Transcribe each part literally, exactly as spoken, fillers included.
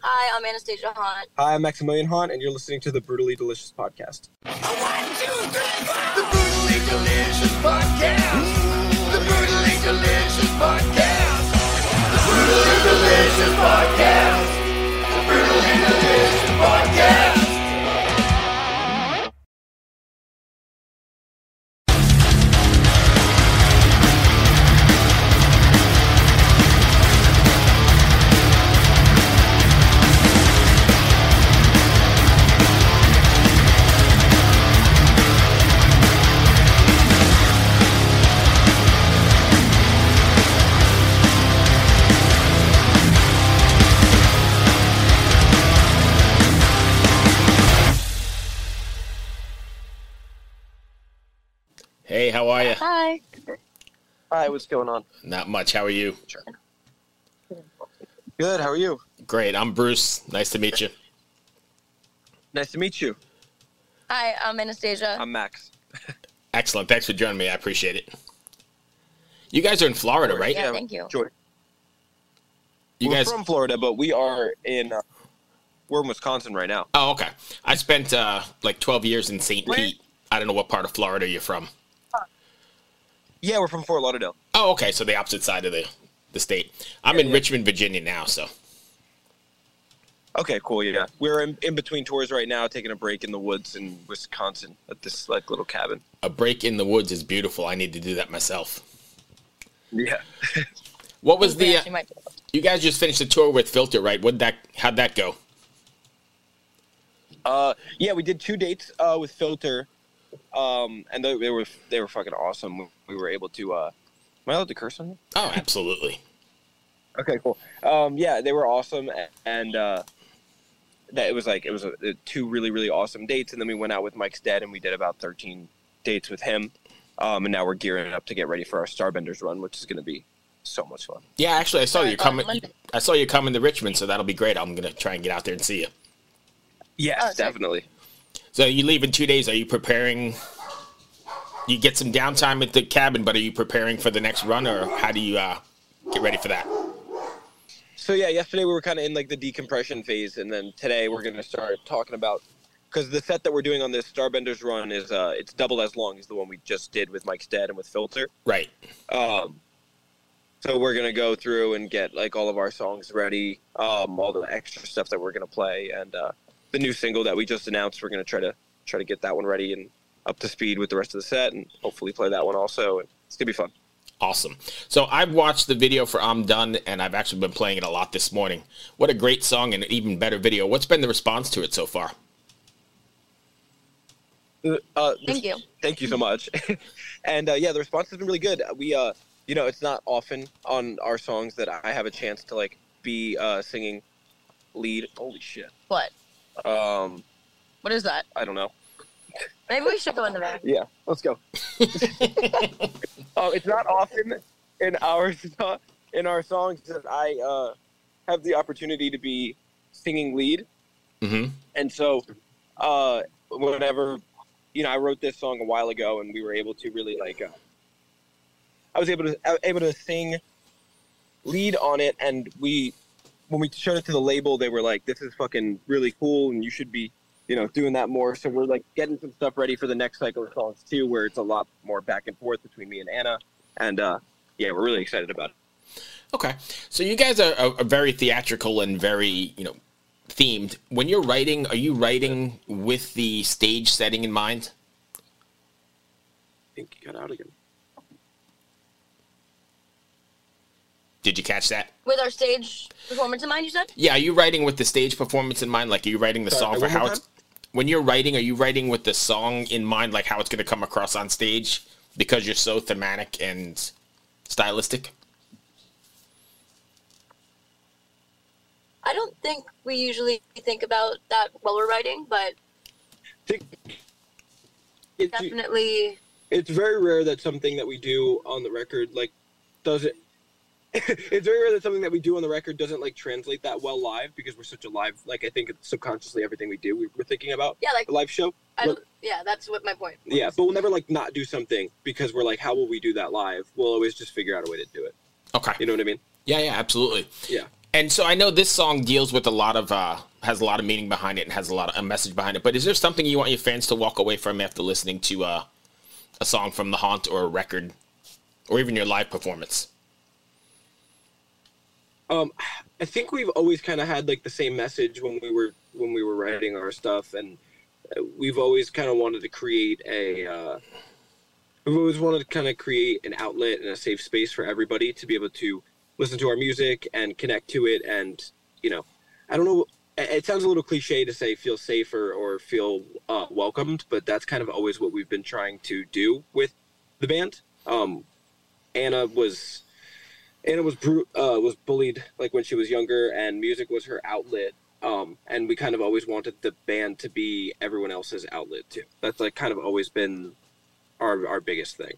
Hi, I'm Anastasia Haunt. Hi, I'm Maximilian Haunt, and you're listening to the Brutally Delicious Podcast. One, two, three, four! The Brutally Delicious Podcast! The Brutally Delicious Podcast! The Brutally Delicious Podcast! The Brutally Delicious Podcast! Hey, how are you? Hi. Hi, what's going on? Not much. How are you? Sure. Good, how are you? Great, I'm Bruce. Nice to meet you. Nice to meet you. Hi, I'm Anastasia. I'm Max. Excellent. Thanks for joining me. I appreciate it. You guys are in Florida, right? Yeah, thank you. Sure. You We're guys... from Florida, but we are in... Uh, we're in Wisconsin right now. Oh, okay. I spent uh, like twelve years in Saint Where? Pete. I don't know what part of Florida you're from. Yeah, we're from Fort Lauderdale. Oh, okay, so the opposite side of the, the state. I'm yeah, in yeah. Richmond, Virginia now, so. Okay, cool, yeah. We're in, in between tours right now, taking a break in the woods in Wisconsin at this like little cabin. A break in the woods is beautiful. I need to do that myself. Yeah. What was the... Uh, you guys just finished the tour with Filter, right? What'd that, how'd that go? Uh, yeah, we did two dates uh, with Filter. Um, and they, they were they were fucking awesome. We, we were able to. Uh, am I allowed to curse on them? Oh, absolutely. Okay, cool. Um, yeah, they were awesome, and, and uh, that it was like it was a, two really really awesome dates. And then we went out with Mike's dad, and we did about thirteen dates with him. Um, and now we're gearing up to get ready for our Starbenders run, which is going to be so much fun. Yeah, actually, I saw you coming. I saw you coming to Richmond, so that'll be great. I'm going to try and get out there and see you. Yes, oh, definitely. So you leave in two days. Are you preparing? You get some downtime at the cabin, but are you preparing for the next run, or how do you uh, get ready for that? So yeah, yesterday we were kind of in like the decompression phase, and then today we're going to start talking about because the set that we're doing on this Starbenders run is uh, it's double as long as the one we just did with Mike's dad and with Filter. Right. Um, so we're going to go through and get like all of our songs ready, um, all the extra stuff that we're going to play, and. Uh, The new single that we just announced, we're going to try to try to get that one ready and up to speed with the rest of the set and hopefully play that one also. And it's going to be fun. Awesome. So I've watched the video for I'm Done, and I've actually been playing it a lot this morning. What a great song and an even better video. What's been the response to it so far? Uh, thank you. Thank you so much. and, uh, yeah, the response has been really good. We, uh, you know, it's not often on our songs that I have a chance to, like, be uh, singing lead. Holy shit. What? Um, what is that? I don't know. Maybe we should go in the back. Yeah, let's go. uh, it's not often in our in our songs that I uh, have the opportunity to be singing lead, mm-hmm. and so uh, whenever you know, I wrote this song a while ago, and we were able to really like, uh, I was able to I was able to sing lead on it, and we. When we showed it to the label, they were like, this is fucking really cool, and you should be, you know, doing that more. So we're, like, getting some stuff ready for the next cycle of songs, too, where it's a lot more back and forth between me and Anna. And, uh, yeah, we're really excited about it. Okay. So you guys are, are very theatrical and very, you know, themed. When you're writing, are you writing with the stage setting in mind? I think you got out again. Did you catch that? With our stage performance in mind, you said? Yeah, are you writing with the stage performance in mind? Like, are you writing the Sorry, song for how it's... Time? When you're writing, are you writing with the song in mind, like how it's going to come across on stage? Because you're so thematic and stylistic? I don't think we usually think about that while we're writing, but... It's, definitely... It's very rare that something that we do on the record, like, does it... It's very rare that something that we do on the record doesn't, like, translate that well live because we're such a live, like, I think subconsciously everything we do, we, we're thinking about yeah, like, a live show. I, like, yeah, that's what my point was. Yeah, but we'll never, like, not do something because we're like, how will we do that live? We'll always just figure out a way to do it. Okay. You know what I mean? Yeah, yeah, absolutely. Yeah. And so I know this song deals with a lot of, uh, has a lot of meaning behind it and has a lot of a message behind it. But is there something you want your fans to walk away from after listening to uh, a song from The Haunt or a record or even your live performance? Um, I think we've always kind of had like the same message when we were, when we were writing our stuff. And we've always kind of wanted to create a, uh, we've always wanted to kind of create an outlet and a safe space for everybody to be able to listen to our music and connect to it. And, you know, I don't know, it sounds a little cliche to say feel safer or feel uh, welcomed, but that's kind of always what we've been trying to do with the band. Um, Anna was, Anna was, uh, was bullied like when she was younger, and music was her outlet. Um, and we kind of always wanted the band to be everyone else's outlet too. That's like kind of always been our, our biggest thing.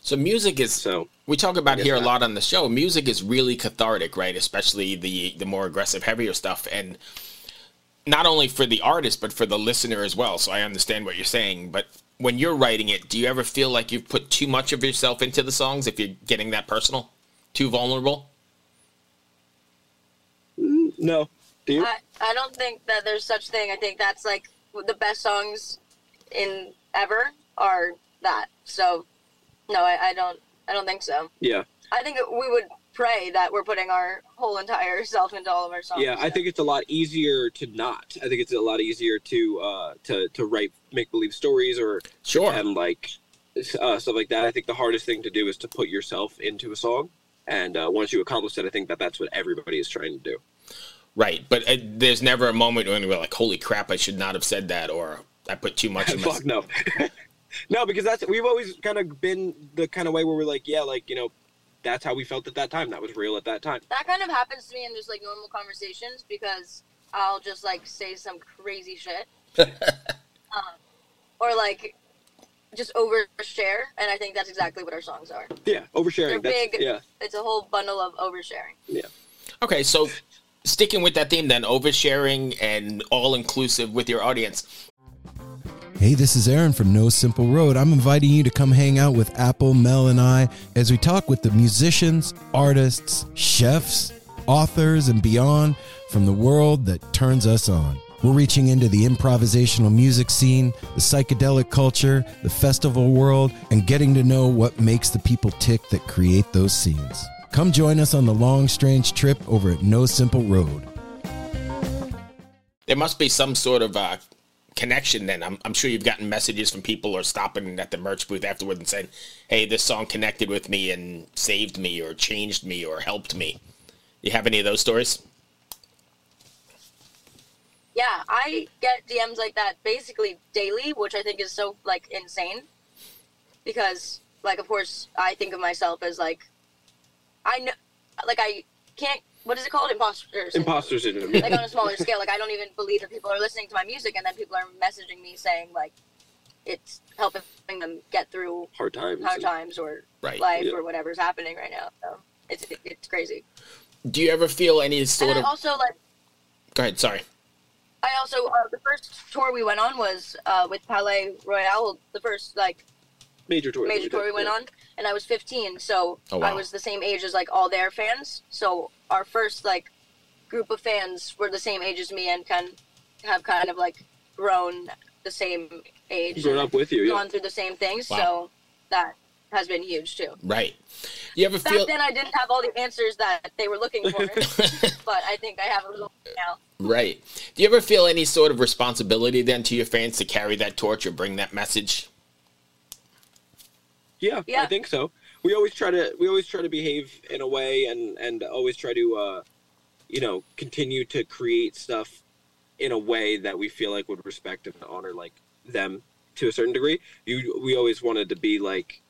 So music is, so, we talk about here a lot on the show, music is really cathartic, right? Especially the, the more aggressive, heavier stuff. And not only for the artist, but for the listener as well. So I understand what you're saying. But when you're writing it, do you ever feel like you've put too much of yourself into the songs if you're getting that personal? Too vulnerable? No. Do you? I, I don't think that there's such thing. I think that's like the best songs in ever are that. So... No, I, I don't. I don't think so. Yeah, I think we would pray that we're putting our whole entire self into all of our songs. Yeah, so. I think it's a lot easier to not. I think it's a lot easier to uh, to to write make believe stories or sure and like uh, stuff like that. I think the hardest thing to do is to put yourself into a song, and uh, once you accomplish that, I think that that's what everybody is trying to do. Right, but uh, there's never a moment when we're like, "Holy crap, I should not have said that," or "I put too much." in my Fuck no. No, because that's we've always kind of been the kind of way where we're like, yeah, like, you know, that's how we felt at that time. That was real at that time. That kind of happens to me in just, like, normal conversations because I'll just, like, say some crazy shit. um, or, like, just overshare, and I think that's exactly what our songs are. Yeah, oversharing. They're big. Yeah. It's a whole bundle of oversharing. Yeah. Okay, so sticking with that theme then, oversharing and all-inclusive with your audience. Hey, this is Aaron from No Simple Road. I'm inviting you to come hang out with Apple, Mel, and I as we talk with the musicians, artists, chefs, authors, and beyond from the world that turns us on. We're reaching into the improvisational music scene, the psychedelic culture, the festival world, and getting to know what makes the people tick that create those scenes. Come join us on the long, strange trip over at No Simple Road. There must be some sort of... Uh... connection then. I'm, I'm sure you've gotten messages from people or stopping at the merch booth afterward and saying, hey, this song connected with me and saved me or changed me or helped me. You have any of those stories? Yeah, I get D Ms like that basically daily, which I think is so, like, insane because, like, of course, I think of myself as, like, I know, like, I can't What is it called? Imposter syndrome. Imposter syndrome. Like on a smaller scale. Like I don't even believe that people are listening to my music, and then people are messaging me saying like it's helping them get through hard times, hard times, or right. life yeah. or whatever's happening right now. So it's it's crazy. Do you ever feel any sort and of? I also like. Go ahead. Sorry. I also uh, the first tour we went on was uh, with Palais Royale. The first like major tour. Major tour we went yeah. on, and I was fifteen, so oh, wow. I was the same age as like all their fans. So. Our first, like, group of fans were the same age as me and can have kind of, like, grown the same age. Grown up with you, yeah. Gone through the same things, wow. So that has been huge, too. Right. You ever Back feel... then, I didn't have all the answers that they were looking for, but I think I have a little now. Right. Do you ever feel any sort of responsibility, then, to your fans to carry that torch or bring that message? Yeah, yeah. I think so. We always try to we always try to behave in a way and, and always try to, uh, you know, continue to create stuff in a way that we feel like would respect and honor, like, them to a certain degree. You, we always wanted to be, like,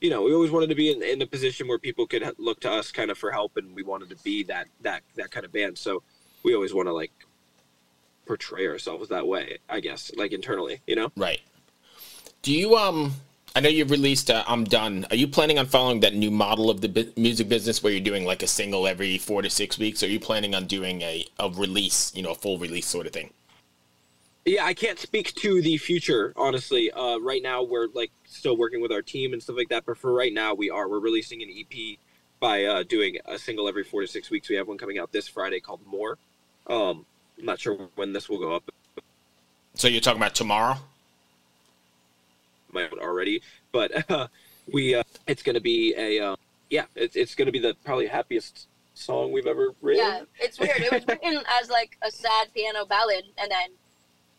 you know, we always wanted to be in, in a position where people could look to us kind of for help, and we wanted to be that, that, that kind of band. So we always want to, like, portray ourselves that way, I guess, like, internally, you know? Right. Do you, um... I know you've released uh, I'm Done. Are you planning on following that new model of the bu- music business where you're doing like a single every four to six weeks? Or are you planning on doing a, a release, you know, a full release sort of thing? Yeah, I can't speak to the future, honestly. Uh, right now, we're like still working with our team and stuff like that. But for right now, we are. We're releasing an E P by uh, doing a single every four to six weeks. We have one coming out this Friday called More. Um, I'm not sure when this will go up. So you're talking about tomorrow? My already, but uh, we uh, it's going to be a uh, yeah, it's it's going to be the probably happiest song we've ever written. Yeah, it's weird. It was written as like a sad piano ballad, and then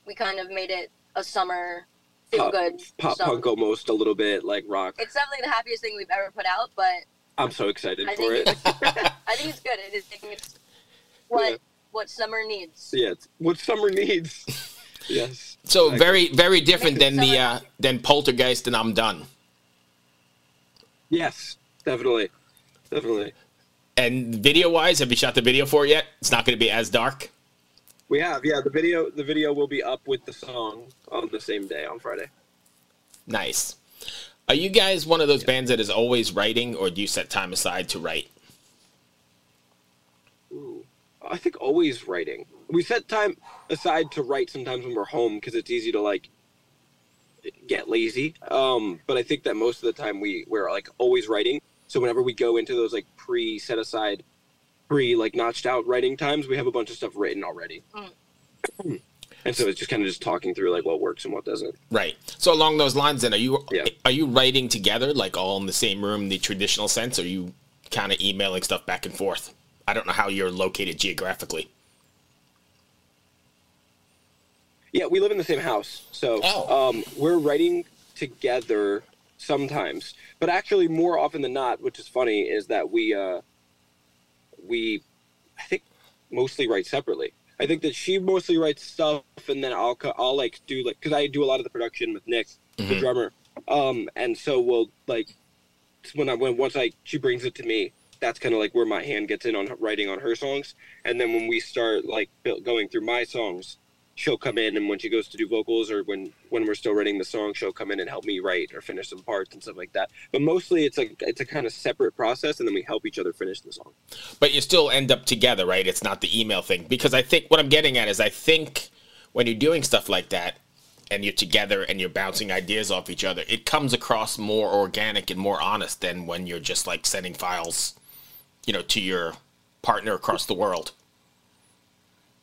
we kind of made it a summer feel good pop punk almost a little bit, like rock. It's definitely the happiest thing we've ever put out, but I'm so excited I for it. I think it's good. It is it's what yeah. what summer needs. Yeah, it's what summer needs. Yes. So I very, very different than the uh, than Poltergeist and I'm Done. Yes, definitely, definitely. And video-wise, have you shot the video for it yet? It's not going to be as dark. We have, yeah. The video, the video will be up with the song on the same day on Friday. Nice. Are you guys one of those yeah. bands that is always writing, or do you set time aside to write? Ooh, I think always writing. We set time aside to write sometimes when we're home because it's easy to, like, get lazy. Um, but I think that most of the time we, we're, like, always writing. So whenever we go into those, like, pre-set aside, pre-like, notched-out writing times, we have a bunch of stuff written already. Mm. And so it's just kind of just talking through, like, what works and what doesn't. Right. So along those lines, then, are you yeah. are you writing together, like, all in the same room, the traditional sense, or are you kind of emailing stuff back and forth? I don't know how you're located geographically. Yeah, we live in the same house, so oh. um, we're writing together sometimes. But actually, more often than not, which is funny, is that we, uh, we, I think, mostly write separately. I think that she mostly writes stuff, and then I'll, I'll like do like because I do a lot of the production with Nick, mm-hmm. the drummer, um, and so we'll like when I when once I she brings it to me, that's kind of like where my hand gets in on writing on her songs, and then when we start like going through my songs. She'll come in, and when she goes to do vocals or when, when we're still writing the song, she'll come in and help me write or finish some parts and stuff like that. But mostly it's a, it's a kind of separate process, and then we help each other finish the song. But you still end up together, right? It's not the email thing. Because I think what I'm getting at is I think when you're doing stuff like that and you're together and you're bouncing ideas off each other, it comes across more organic and more honest than when you're just, like, sending files, you know, to your partner across the world.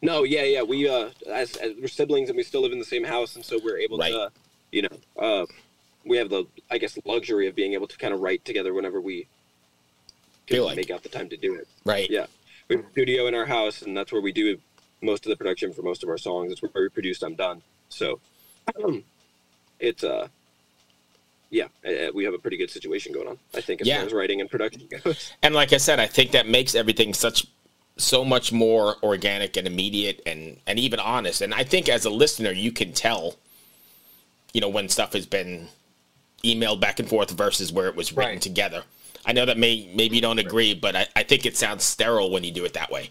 No, yeah, yeah. We uh, as, as we're siblings, and we still live in the same house, and so we're able right. to, you know, uh, we have the, I guess, luxury of being able to kind of write together whenever we feel like make out the time to do it. Right. Yeah, we have a studio in our house, and that's where we do most of the production for most of our songs. It's where we produced "I'm Done." So, um, it's uh, yeah, we have a pretty good situation going on, I think, as yeah. far as writing and production goes. And like I said, I think that makes everything such. So much more organic and immediate and, and even honest. And I think as a listener, you can tell, you know, when stuff has been emailed back and forth versus where it was written right. together. I know that may, maybe you don't agree, but I, I think it sounds sterile when you do it that way.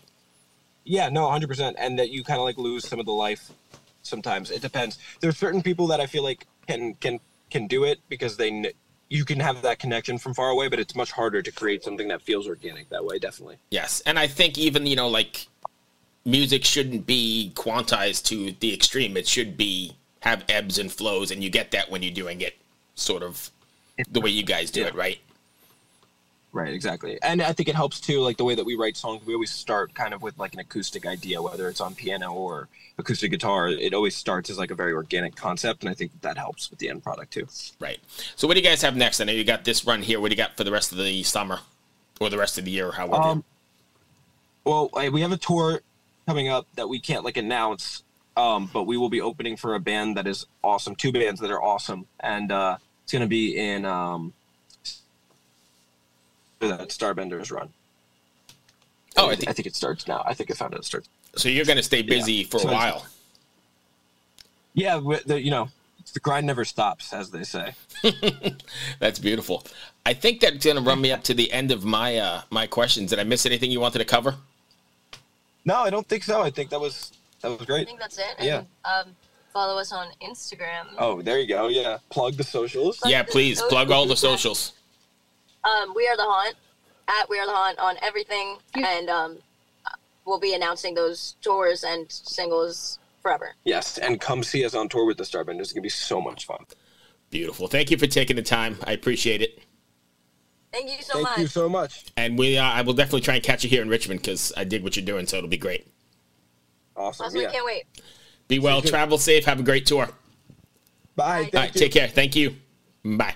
Yeah, no, one hundred percent. And that you kind of like lose some of the life sometimes. It depends. There's certain people that I feel like can, can, can do it because they you can have that connection from far away, but it's much harder to create something that feels organic that way, definitely. Yes, and I think even, you know, like, music shouldn't be quantized to the extreme. It should be, have ebbs and flows, and you get that when you're doing it sort of the way you guys do yeah. it, right? Right, exactly. And I think it helps, too, like, the way that we write songs, we always start kind of with, like, an acoustic idea, whether it's on piano or acoustic guitar. It always starts as, like, a very organic concept, and I think that helps with the end product, too. Right. So what do you guys have next? I know you got this run here. What do you got for the rest of the summer or the rest of the year? How well? Um, well, we have a tour coming up that we can't, like, announce, um, but we will be opening for a band that is awesome, two bands that are awesome, and uh, it's going to be in um, that Starbenders run. Oh, I think, I think it starts now. I think I found out it starts. So you're going to stay busy yeah. for a while. Yeah, the, you know, the grind never stops, as they say. That's beautiful. I think that's going to run me up to the end of my uh, my questions. Did I miss anything you wanted to cover? No, I don't think so. I think that was that was great. I think that's it. Yeah. And, um, follow us on Instagram. Oh, there you go. Yeah, plug the socials. Plug yeah, the please socials. Plug all the socials. Um, We Are The Haunt, at We Are The Haunt on everything, and um, we'll be announcing those tours and singles forever. Yes, and come see us on tour with the Starbenders. It's going to be so much fun. Beautiful. Thank you for taking the time. I appreciate it. Thank you so Thank much. Thank you so much. And we, uh, I will definitely try and catch you here in Richmond because I dig what you're doing, so it'll be great. Awesome. Awesome. Yeah. We can't wait. Be well. Thank Travel you. Safe. Have a great tour. Bye. Bye. All right. You. Take care. Thank you. Bye.